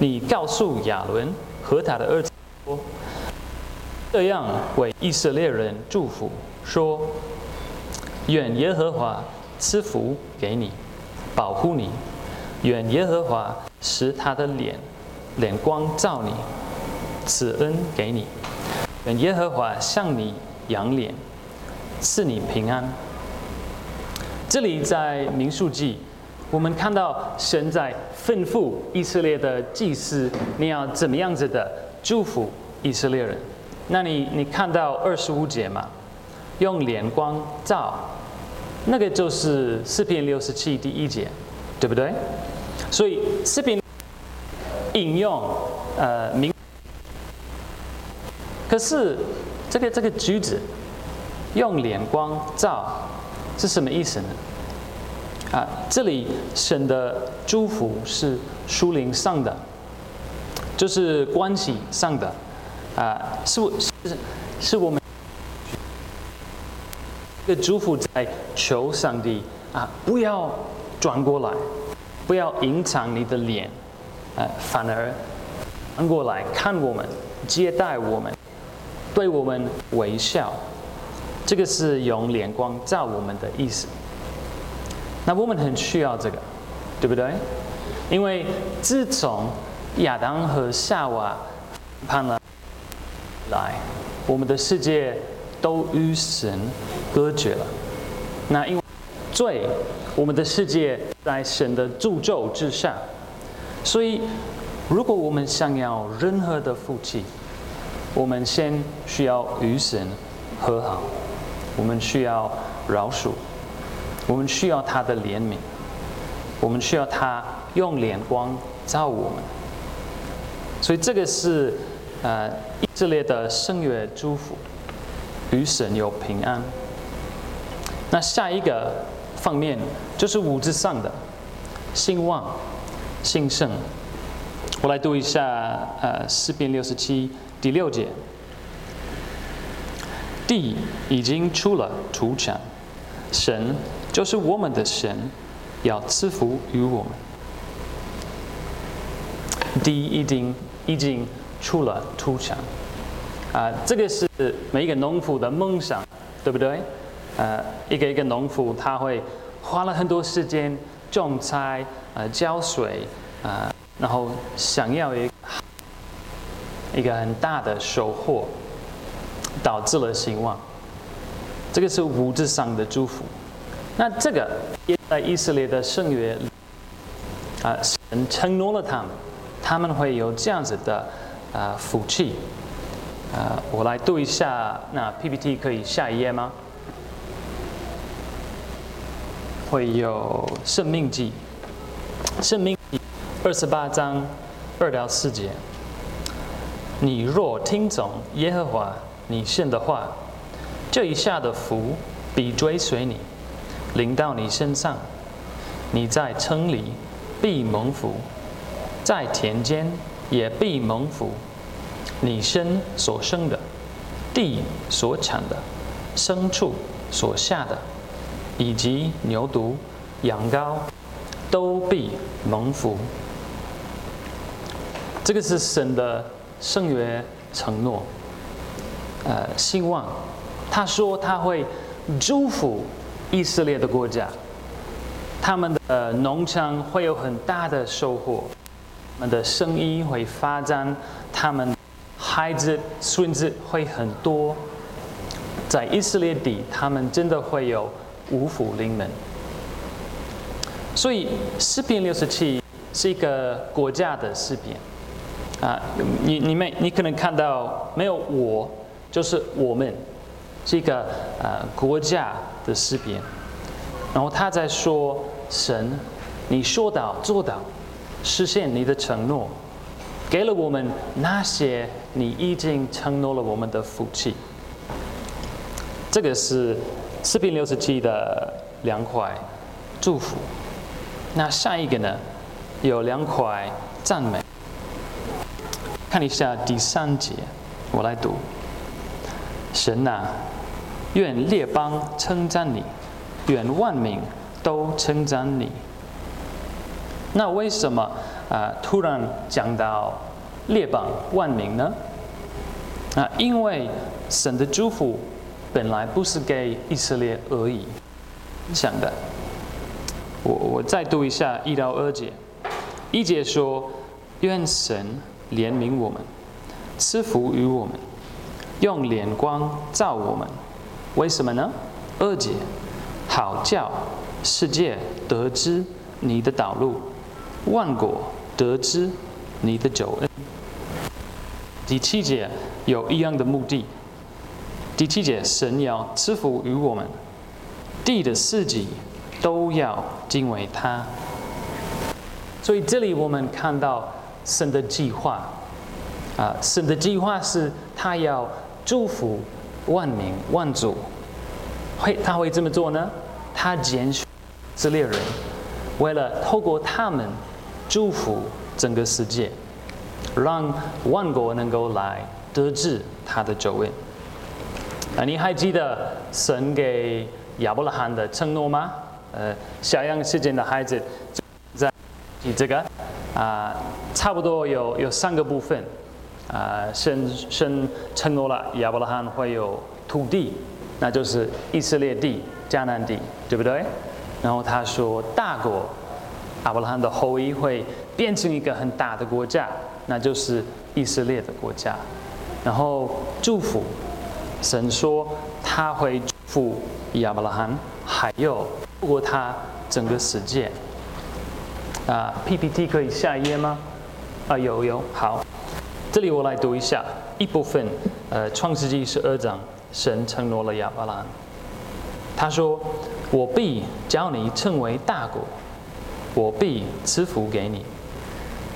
你告诉亚伦和他的儿子说，这样为以色列人祝福，说，愿耶和华赐福给你，保护你；愿耶和华使他的脸光照你，赐恩给你；愿耶和华向你扬脸，赐你平安。这里在民数记，我们看到神在吩咐以色列的祭司，你要怎么样子的祝福以色列人。那你看到25节嘛，用脸光照，那个就是诗篇67第1节，对不对？所以诗篇引用民，可是这个句子用脸光照是什么意思呢？啊，这里神的祝福是属灵上的，就是关系上的，啊，是我们的祝福在求上帝啊，不要转过来，不要隐藏你的脸，啊，反而转过来看我们，接待我们，对我们微笑，这个是用脸光照我们的意思。那我们很需要这个，对不对？因为自从亚当和夏娃叛了来，我们的世界都与神隔绝了。那因为罪，我们的世界在神的诅咒之下。所以，如果我们想要任何的福气，我们先需要与神和好，我们需要饶恕。我们需要他的怜悯，我们需要他用脸光照我们，所以这个是以色列的圣约祝福，与神有平安。那下一个方面就是物质上的兴旺、兴盛。我来读一下诗篇67第6节：地已经出了土产，神就是我们的神，要赐福于我们。地已经出了土产，啊，这个是每一个农夫的梦想，对不对？一个农夫他会花了很多时间种菜，浇水，然后想要一个很大的收获，导致了兴旺。这个是物质上的祝福，那这个也在以色列的圣约里，神承诺了他们会有这样子的福气。我来读一下，那 PPT 可以下一页吗？会有《生命记》28章2到4节：你若听从耶和华你神的话，这一下的福必追随你，临到你身上。你在城里必蒙福，在田间也必蒙福。你身所生的，地所产的，牲畜所下的，以及牛犊、羊羔，都必蒙福。这个是神的圣约承诺，兴旺。他说他会祝福以色列的国家，他们的农场会有很大的收获，他们的生意会发展，他们孩子孙子会很多。在以色列地，他们真的会有五福临门。所以诗篇67是一个国家的诗篇，你可能看到没有我，就是我们。是一个国家的诗篇，然后他在说，神，你说到做到，实现你的承诺，给了我们那些你已经承诺了我们的福气。这个是诗篇67的2块祝福。那下一个呢，有2块赞美。看一下第3节，我来读：神啊，愿列邦称赞你，愿万民都称赞你。那为什么突然讲到列邦万民呢？因为神的祝福本来不是给以色列而已想的。我再读一下1到2节，1节说：愿神怜悯我们，赐福于我们，用怜光照我们。为什么呢？2节，好叫世界得知你的道路，万国得知你的救恩。第7节有一样的目的。第7节，神要赐福于我们，地的四极都要敬畏他。所以这里我们看到神的计划，神的计划是他要祝福万民万族。他会这么做呢？他拣选以色列人，为了透过他们祝福整个世界，让万国能够来得知他的救恩。你还记得神给亚伯拉罕的承诺吗？小羊世界的孩子在这个差不多有3个部分。神承诺了亚伯拉罕会有土地，那就是以色列地、迦南地，对不对？然后他说大国，亚伯拉罕的后裔会变成一个很大的国家，那就是以色列的国家。然后祝福，神说他会祝福亚伯拉罕，还有祝福他整个世界。PPT 可以下一页吗？有，好，这里我来读一下一部分。创世纪12章，神承诺了亚伯拉罕，他说：我必叫你成为大国，我必赐福给你，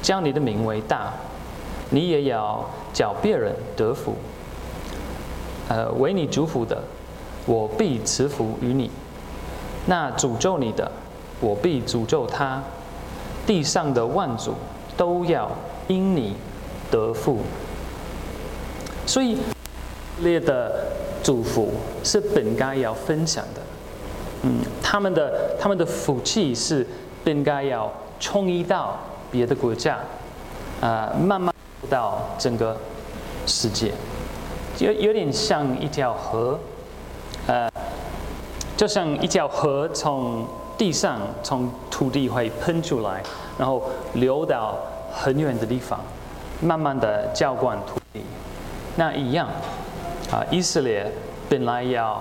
叫你的名为大，你也要叫别人得福。为你祝福的，我必赐福于你；那诅咒你的，我必诅咒他。地上的万族都要因你得福。所以，以色列的祝福是本该要分享的。他们的福气是本该要冲移到别的国家，慢慢到整个世界。有点像一条河，就像一条河从地上、从土地会喷出来，然后流到很远的地方，慢慢的浇灌土地。那一样，以色列本来要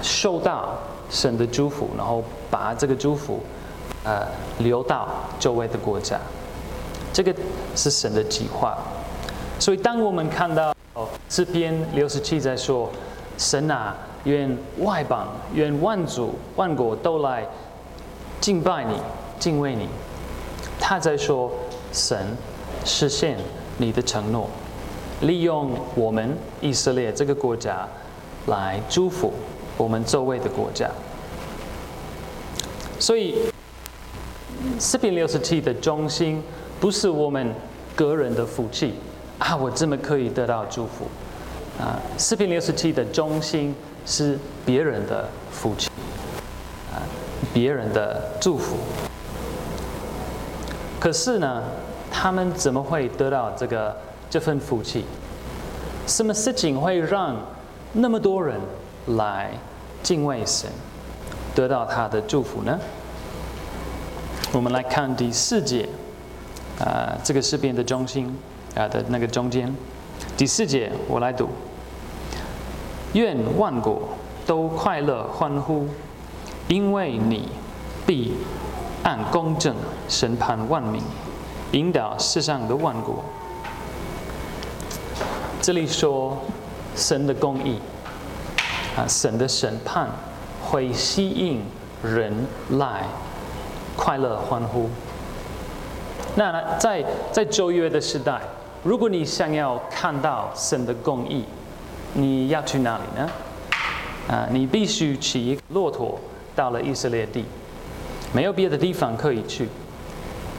受到神的祝福，然后把这个祝福流到周围的国家，这个是神的计划。所以当我们看到诗篇67在说：神啊，愿外邦、愿万族、万国都来敬拜你、敬畏你。他在说，神实现你的承诺，利用我们以色列这个国家来祝福我们周围的国家。所以，诗篇67的中心不是我们个人的福气。我这么可以得到祝福。诗篇67的中心是别人的福气，别人的祝福。可是呢，他们怎么会得到这份福气？什么事情会让那么多人来敬畏神，得到他的祝福呢？我们来看第4节，这个诗篇的中心。的那个中间，第4节我来读：愿万国都快乐欢呼，因为你必按公正审判万民，引导世上的万国。这里说神的公义，神的审判会吸引人来快乐欢呼。那在旧约的时代，如果你想要看到神的公义，你要去哪里呢？你必须骑一个骆驼到了以色列地，没有别的地方可以去，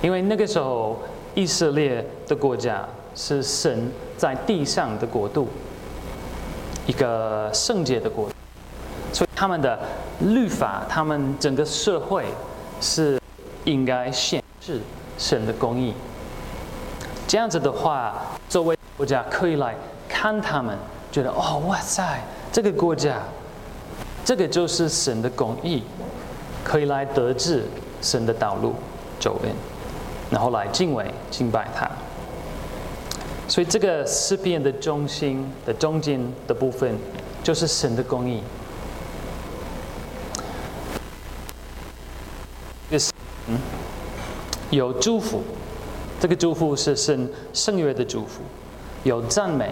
因为那个时候以色列的国家是神在地上的国度，一个圣洁的国度，所以他们的律法，他们整个社会是应该显示神的公义。这样子的话，作为国家可以来看他们，觉得哦，哇塞，这个国家，这个就是神的公义，可以来得知神的道路走恩，然后来敬畏敬拜他。所以这个诗篇的中心的中间的部分，就是神的公义。有祝福，这个祝福是神圣约的祝福，有赞美，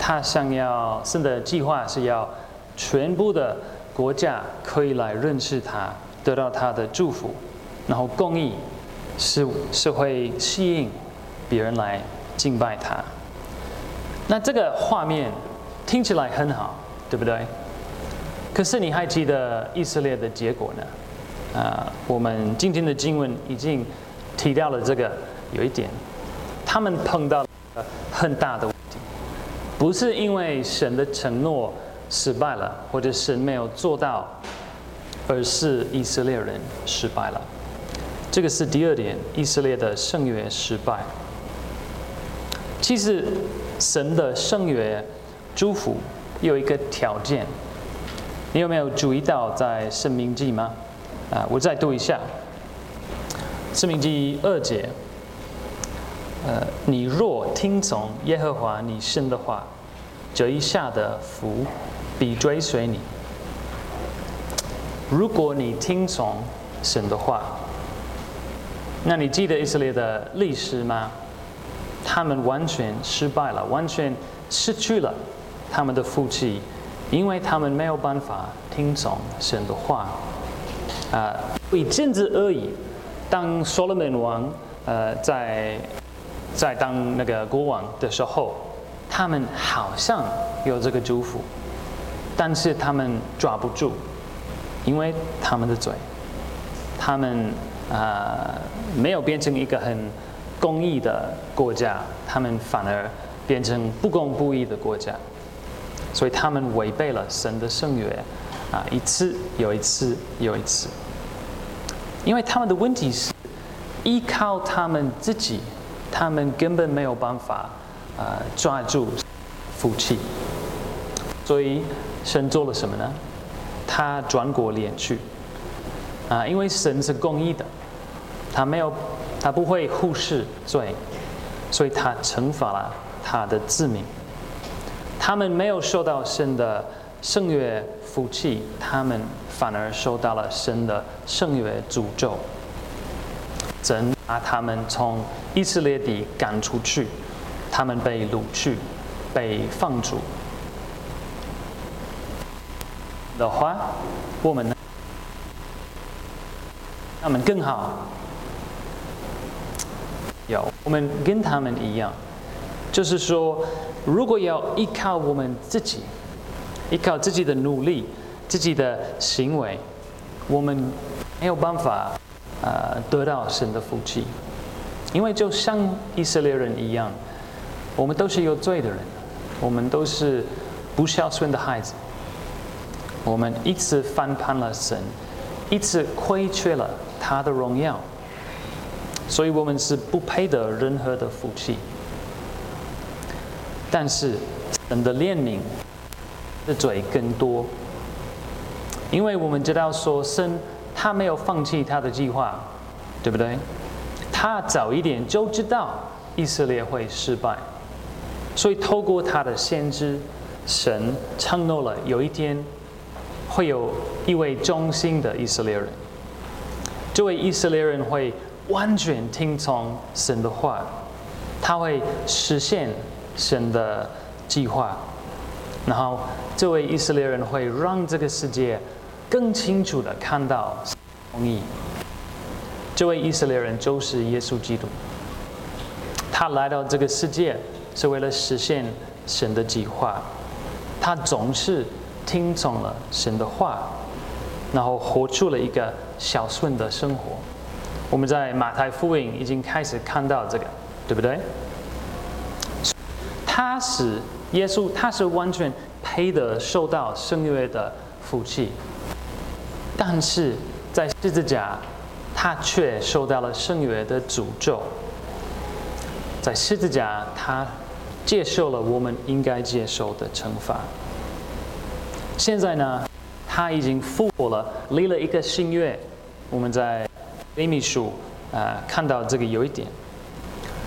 他想要神的计划是要全部的国家可以来认识他，得到他的祝福，然后公义是会吸引别人来敬拜他。那这个画面听起来很好，对不对？可是你还记得以色列的结果呢？我们今天的经文已经提到了这个有一点，他们碰到了很大的问题，不是因为神的承诺失败了，或者神没有做到，而是以色列人失败了。这个是第二点，以色列的圣约失败。其实神的圣约祝福有一个条件，你有没有注意到在申命记吗？我再读一下，申命记2节，你若听从耶和华你神的话，这一下的福必追随你。如果你听从神的话，那你记得以色列的历史吗？他们完全失败了，完全失去了他们的福气，因为他们没有办法听从神的话。为政治而已。当所罗门王在当那个国王的时候，他们好像有这个祝福，但是他们抓不住，因为他们的罪，他们没有变成一个很公义的国家，他们反而变成不公不义的国家，所以他们违背了神的圣约。一次又一次又一次，因为他们的问题是依靠他们自己，他们根本没有办法抓住福气，所以神做了什么呢？他转过脸去因为神是公义的，他不会忽视罪，所以他惩罚了他的子民。他们没有受到神的圣约福气，他们反而受到了神的圣约诅咒。神把他们从以色列地赶出去，他们被掳去，被放逐的话，我们呢？他们更好，我们跟他们一样，就是说，如果要依靠我们自己，依靠自己的努力，自己的行为，我们没有办法得到神的福气，因为就像以色列人一样，我们都是有罪的人，我们都是不孝顺的孩子，我们一次反叛了神，一次亏缺了他的荣耀，所以我们是不配得任何的福气。但是神的怜悯的罪更多，因为我们知道说神他没有放弃他的计划，对不对？他早一点就知道以色列会失败，所以透过他的先知，神承诺了有一天会有一位忠心的以色列人，这位以色列人会完全听从神的话，他会实现神的计划，然后这位以色列人会让这个世界更清楚地看到公义。这位以色列人就是耶稣基督，他来到这个世界是为了实现神的计划，他总是听从了神的话，然后活出了一个孝顺的生活。我们在马太福音已经开始看到这个，对不对？耶稣他是完全配得受到圣约的福气，但是在十字架，他却受到了圣约的诅咒。在十字架，他接受了我们应该接受的惩罚。现在呢，他已经复活了，立了一个新约。我们在耶利米书看到这个有一点。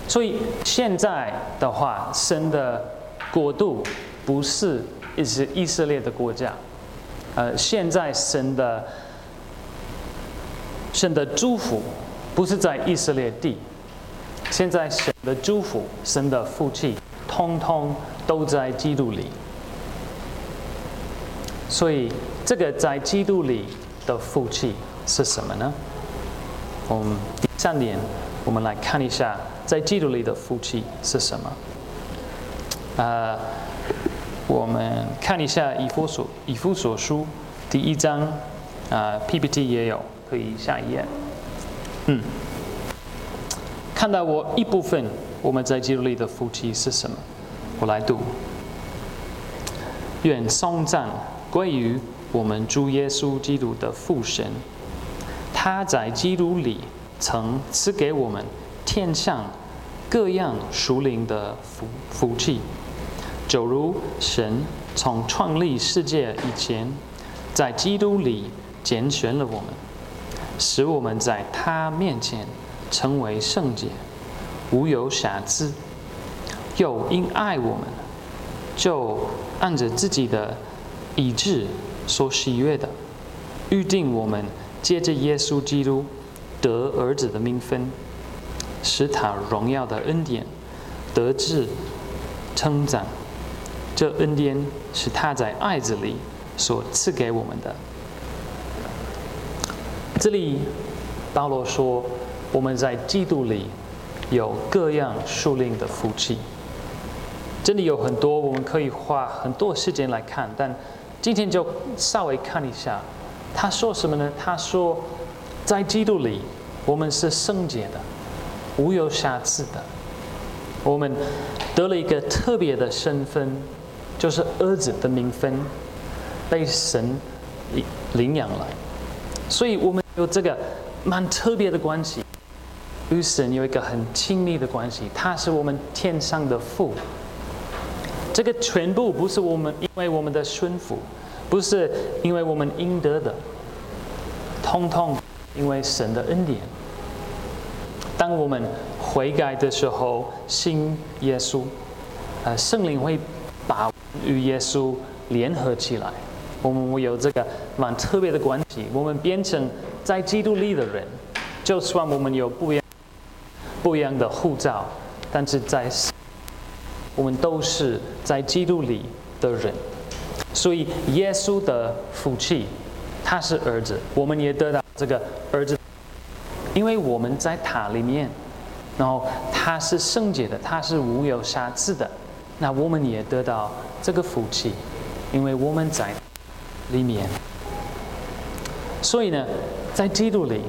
所以现在的话，神的国度不是以色列的国家。现在神的祝福不是在以色列地，现在神的祝福、神的福气，通通都在基督里。所以，这个在基督里的福气是什么呢？我们第三点，我们来看一下在基督里的福气是什么。我们看一下以弗所书第一章，PPT 也有，可以下一页。看到我一部分，我们在基督里的福气是什么？我来读。愿颂赞归于我们主耶稣基督的父神，他在基督里曾赐给我们天上各样属灵的福气。就如神从创立世界以前，在基督里拣选了我们，使我们在他面前成为圣洁，无有瑕疵；又因爱我们，就按着自己的意志所喜悦的，预定我们借着耶稣基督得儿子的名分，使他荣耀的恩典得至称赞。这恩典是他在爱子里所赐给我们的。这里保罗说，我们在基督里有各样属灵的福气。这里有很多，我们可以花很多时间来看，但今天就稍微看一下。他说什么呢？他说，在基督里，我们是圣洁的，无有瑕疵的。我们得了一个特别的身份，就是儿子的名分，被神领养了，所以我们有这个蛮特别的关系，与神有一个很亲密的关系。他是我们天上的父，这个全部不是我们因为我们的顺服，不是因为我们应得的，通通因为神的恩典。当我们悔改的时候，信耶稣，圣灵会把我们与耶稣联合起来，我们会有这个蛮特别的关系。我们变成在基督里的人，就算我们有不一样的护照，但是在我们都是在基督里的人。所以耶稣的福气，他是儿子，我们也得到这个儿子，因为我们在他里面，然后他是圣洁的，他是无有瑕疵的，那我们也得到这个福气，因为我们在里面。所以呢，在基督里，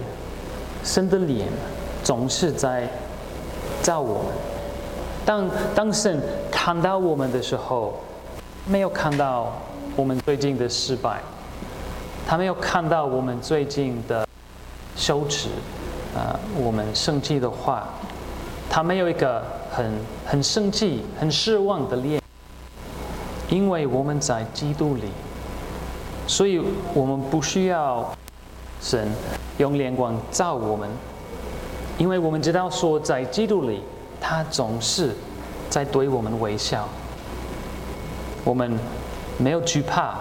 神的脸总是在照我们。当神看到我们的时候，没有看到我们最近的失败，他没有看到我们最近的羞耻，我们生气的话，他没有一个很生气、很失望的脸，因为我们在基督里，所以我们不需要神用亮光照我们，因为我们知道说，在基督里，他总是在对我们微笑，我们没有惧怕，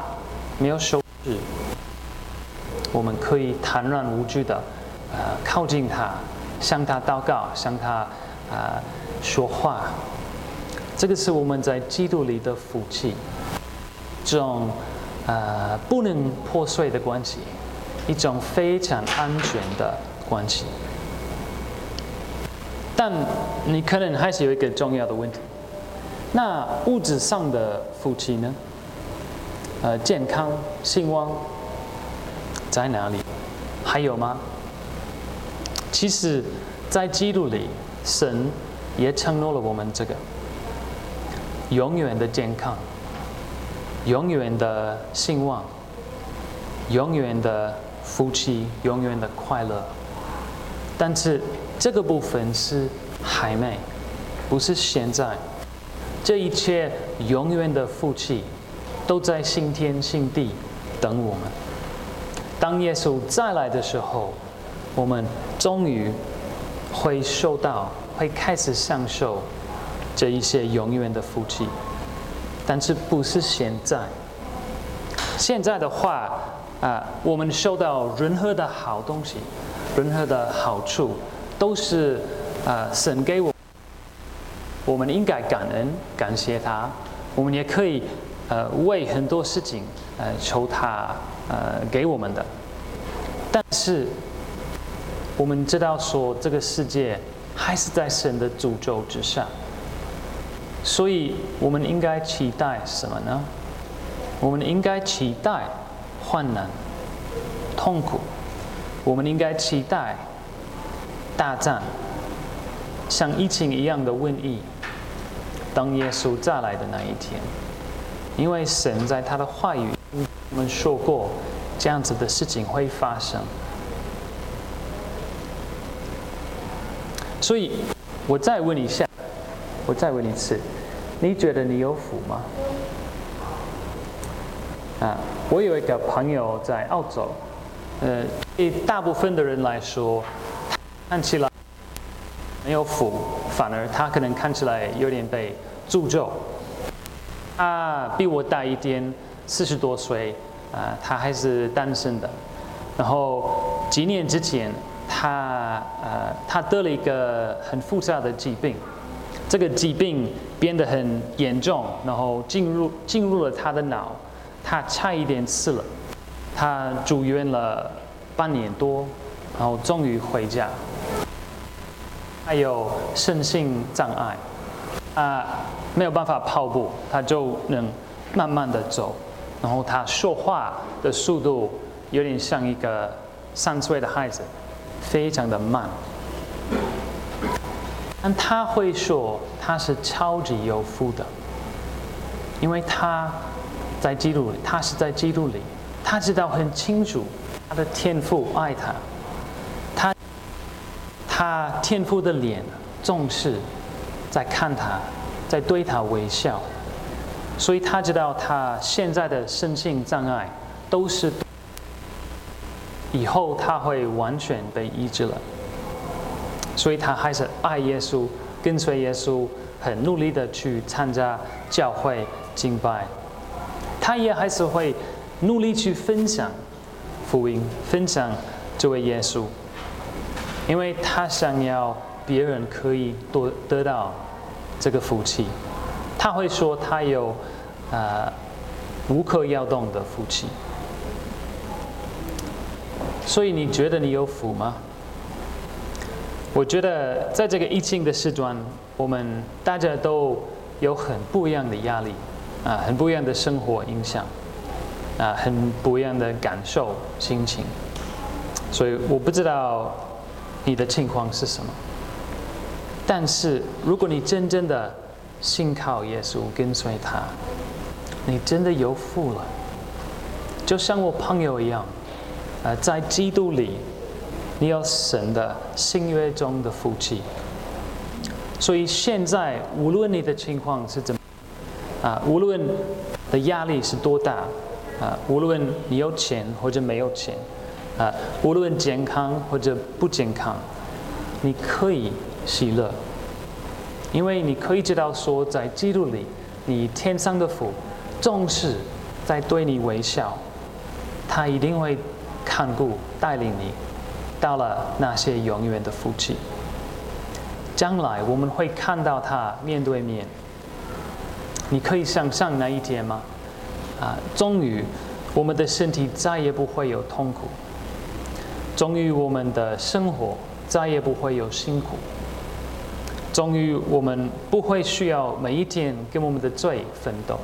没有羞耻，我们可以坦然无惧的靠近他，向他祷告，向他说话。这个是我们在基督里的福气，这种不能破碎的关系，一种非常安全的关系。但你可能还是有一个重要的问题，那物质上的福气呢？健康、兴旺在哪里？还有吗？其实，在基督里，神也承诺了我们这个永远的健康、永远的兴旺、永远的福气、永远的快乐。但是这个部分是还没，不是现在。这一切永远的福气，都在新天新地等我们。当耶稣再来的时候，我们终于会受到，会开始享受这一些永远的福气，但是不是现在。现在的话，我们受到任何的好东西，任何的好处，都是神给我们，我们应该感恩感谢他。我们也可以为很多事情求他给我们的，但是我们知道说这个世界还是在神的诅咒之上，所以我们应该期待什么呢？我们应该期待患难、痛苦，我们应该期待大战，像疫情一样的瘟疫，当耶稣再来的那一天，因为神在他的话语我们说过，这样子的事情会发生。所以我再问一次，你觉得你有福吗？我有一个朋友在澳洲，对大部分的人来说，他看起来没有福，反而他可能看起来有点被诅咒。他比我大一点，40多岁，他还是单身的。然后几年之前，他得了一个很复杂的疾病，这个疾病变得很严重，然后进入了他的脑，他差一点死了。他住院了半年多，然后终于回家。他有身心障碍，没有办法跑步，他就能慢慢的走。然后他说话的速度有点像一个3岁的孩子，非常的慢。但他会说他是超级有福的，因为他是在基督里，他知道很清楚他的天父爱他，他天父的脸总是在看他，在对他微笑，所以他知道他现在的身心障碍都是以后他会完全被医治了，所以他还是爱耶稣，跟随耶稣，很努力的去参加教会敬拜。他也还是会努力去分享福音，分享这位耶稣，因为他想要别人可以得到这个福气。他会说他有无可摇动的福气。所以你觉得你有福吗？我觉得在这个疫情的时段，我们大家都有很不一样的压力，很不一样的生活影响，很不一样的感受心情。所以我不知道你的情况是什么，但是如果你真正的信靠耶稣，跟随他，你真的有福了。就像我朋友一样，在基督里，你有神的新约中的福气。所以现在无论你的情况是怎么，无论的压力是多大，无论你有钱或者没有钱，无论健康或者不健康，你可以喜乐，因为你可以知道说，在基督里，你天上的父总是在对你微笑，他一定会看顾带领你到了那些永远的福气。将来我们会看到他面对面，你可以想象那一天吗？终于我们的身体再也不会有痛苦，终于我们的生活再也不会有辛苦，终于我们不会需要每一天跟我们的罪奋斗，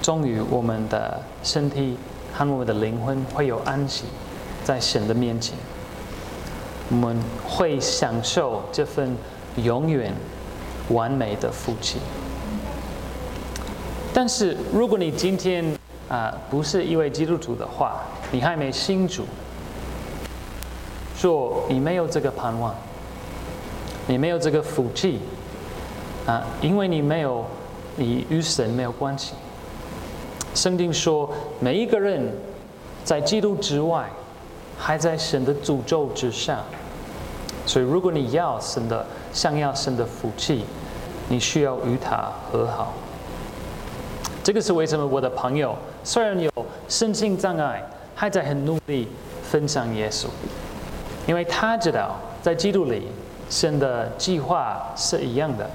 终于我们的身体和我们的灵魂会有安息在神的面前，我们会享受这份永远完美的福气。但是如果你今天不是一位基督徒的话，你还没信主，做，你没有这个盼望，你没有这个福气啊，因为你与神没有关系。圣经说，每一个人在基督之外，还在神的诅咒之下。所以，如果你想要神的福气，你需要与他和好。这个是为什么我的朋友虽然有身心障碍，还在很努力分享耶稣，因为他知道在基督里，神的计划是一样的，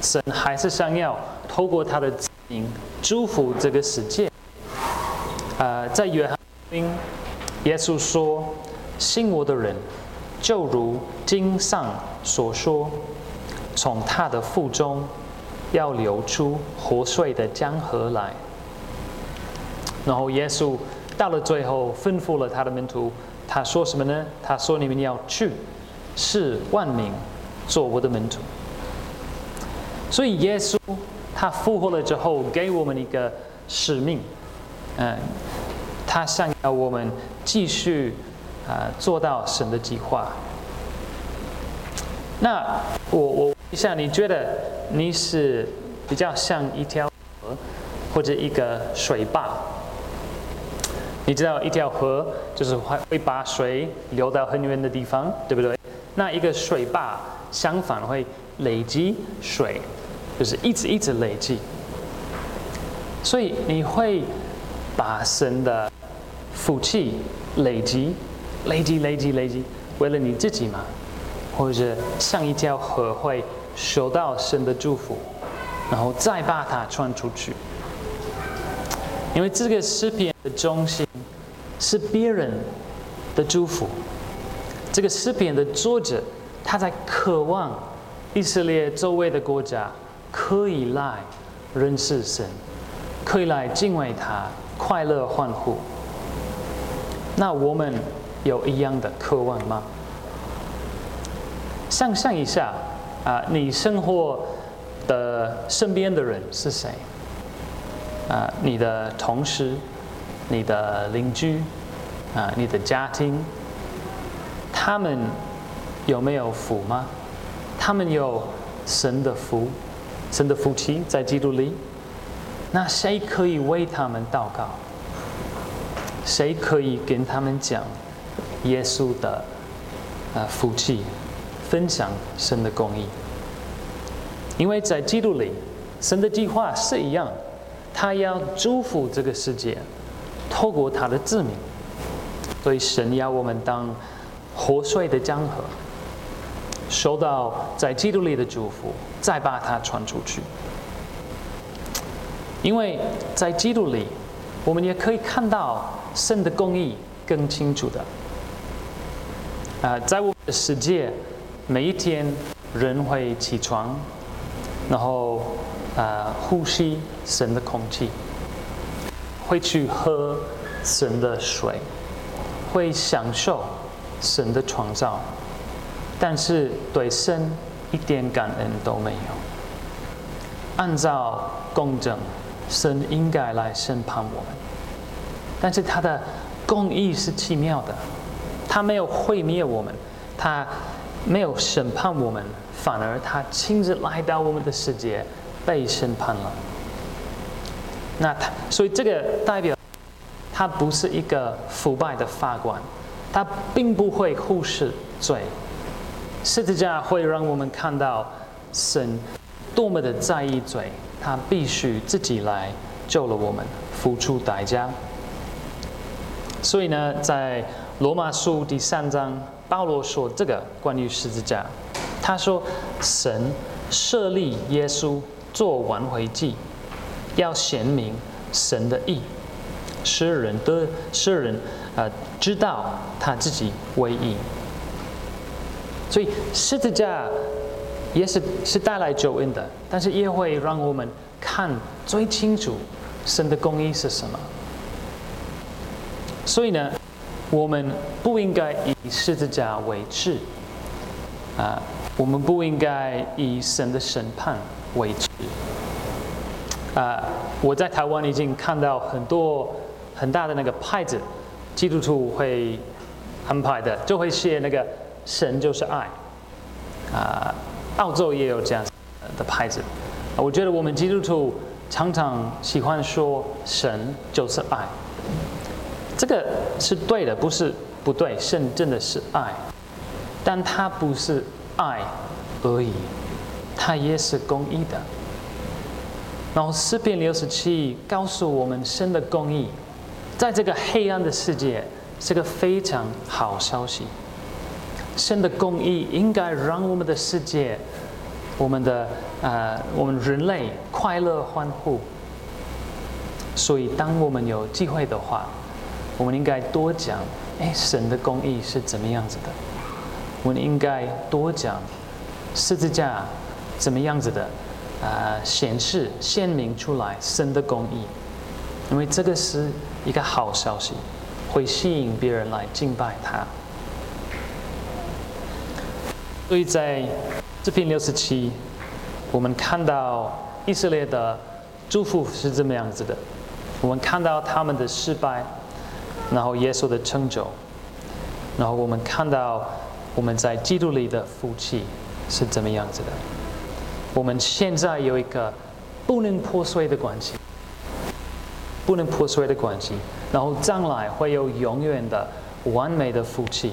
神还是想要透过他的子民祝福这个世界。在约翰福音，耶稣说：“信我的人，就如经上所说，从他的腹中要流出活水的江河来。”然后耶稣到了最后吩咐了他的门徒，他说什么呢？他说：“你们要去，使万民做我的门徒。”所以耶稣他复活了之后，给我们一个使命，他想要我们继续做到神的计划。那我问一下，你觉得你是比较像一条河，或者一个水坝？你知道一条河就是会把水流到很远的地方，对不对？那一个水坝相反会累积水，就是一直累积。所以你会把神的福气累积，为了你自己嘛，或者像一条河会收到神的祝福，然后再把它传出去。因为这个诗篇的中心是别人的祝福，这个诗篇的作者他在渴望以色列周围的国家可以来认识神，可以来敬畏他，快乐欢呼。那我们有一样的渴望吗？想象一下你生活的身边的人是谁？你的同事，你的邻居，你的家庭，他们有没有福吗？他们有神的福，神的福气在基督里。那谁可以为他们祷告？谁可以跟他们讲耶稣的福气，分享神的公义？因为在基督里，神的计划是一样，他要祝福这个世界，透过他的子民。所以神要我们当活水的江河，收到在基督里的祝福，再把它传出去。因为在基督里，我们也可以看到神的公义更清楚的。在我们的世界，每一天人会起床，然后呼吸神的空气，会去喝神的水，会享受神的创造，但是对神一点感恩都没有。按照公正，神应该来审判我们，但是他的公义是奇妙的，他没有毁灭我们，他没有审判我们，反而他亲自来到我们的世界被审判了。所以这个代表他不是一个腐败的法官，他并不会忽视罪。十字架会让我们看到神多么的在意罪，他必须自己来救了我们，付出代价。所以呢，在罗马书第3章，保罗说这个关于十字架，他说神设立耶稣做挽回祭，要显明神的义，使人知道他自己为义。所以十字架也是带来救恩的，但是也会让我们看最清楚神的公义是什么。所以呢，我们不应该以十字架为耻，我们不应该以神的审判为耻。我在台湾已经看到很大的那个牌子，基督徒会很快的就会写那个神就是爱啊、澳洲也有这样的牌子。我觉得我们基督徒常常喜欢说神就是爱，这个是对的，不是不对。神真的是爱，但它不是爱而已，它也是公义的。然后诗篇67告诉我们神的公义，在这个黑暗的世界是个非常好消息。神的公义应该让我们的世界，我们人类快乐欢呼。所以当我们有机会的话，我们应该多讲神的公义是怎么样子的，我们应该多讲十字架怎么样子的显示鲜明出来神的公义，因为这个是一个好消息，会吸引别人来敬拜他。所以在诗篇67，我们看到以色列的祝福是这么样子的，我们看到他们的失败，然后耶稣的成就，然后我们看到我们在基督里的福气是怎么样子的。我们现在有一个不能破碎的关系，不能破碎的关系，然后将来会有永远的完美的福气。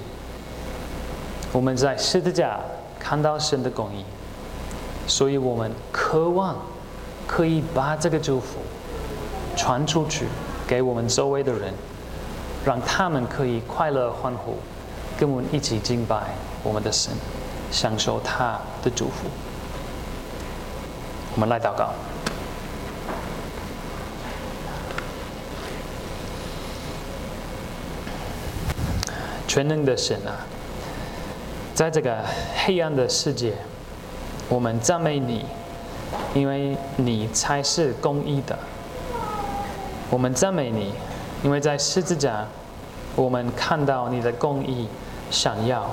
我们在十字架看到神的公义，所以我们渴望可以把这个祝福传出去给我们周围的人，让他们可以快乐欢呼，跟我们一起敬拜我们的神，享受他的祝福。我们来祷告。全能的神啊，在这个黑暗的世界，我们赞美你，因为你才是公义的。我们赞美你，因为在十字架我们看到你的公义闪耀，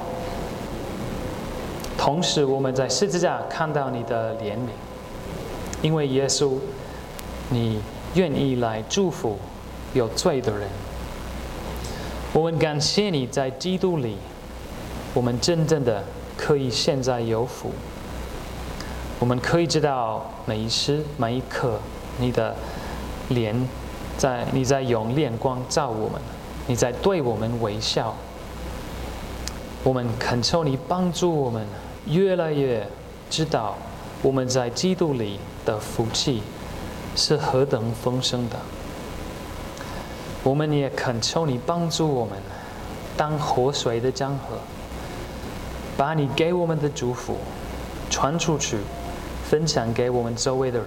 同时我们在十字架看到你的怜悯，因为耶稣你愿意来祝福有罪的人。我们感谢你，在基督里我们真正的可以现在有福，我们可以知道每一时每一刻你的怜你在用亮光照我们，你在对我们微笑。我们恳求你帮助我们越来越知道我们在基督里的福气是何等丰盛的。我们也恳求你帮助我们当活水的江河，把你给我们的祝福传出去，分享给我们周围的人。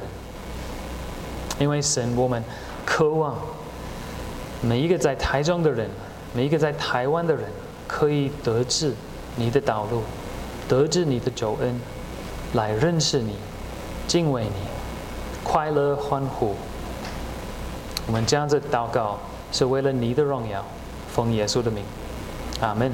因为神，我们渴望每一个在台中的人，每一个在台湾的人，可以得知你的道路，得知你的救恩，来认识你，敬畏你，快乐欢呼。我们这样子祷告是为了你的荣耀，奉耶稣的名，阿们。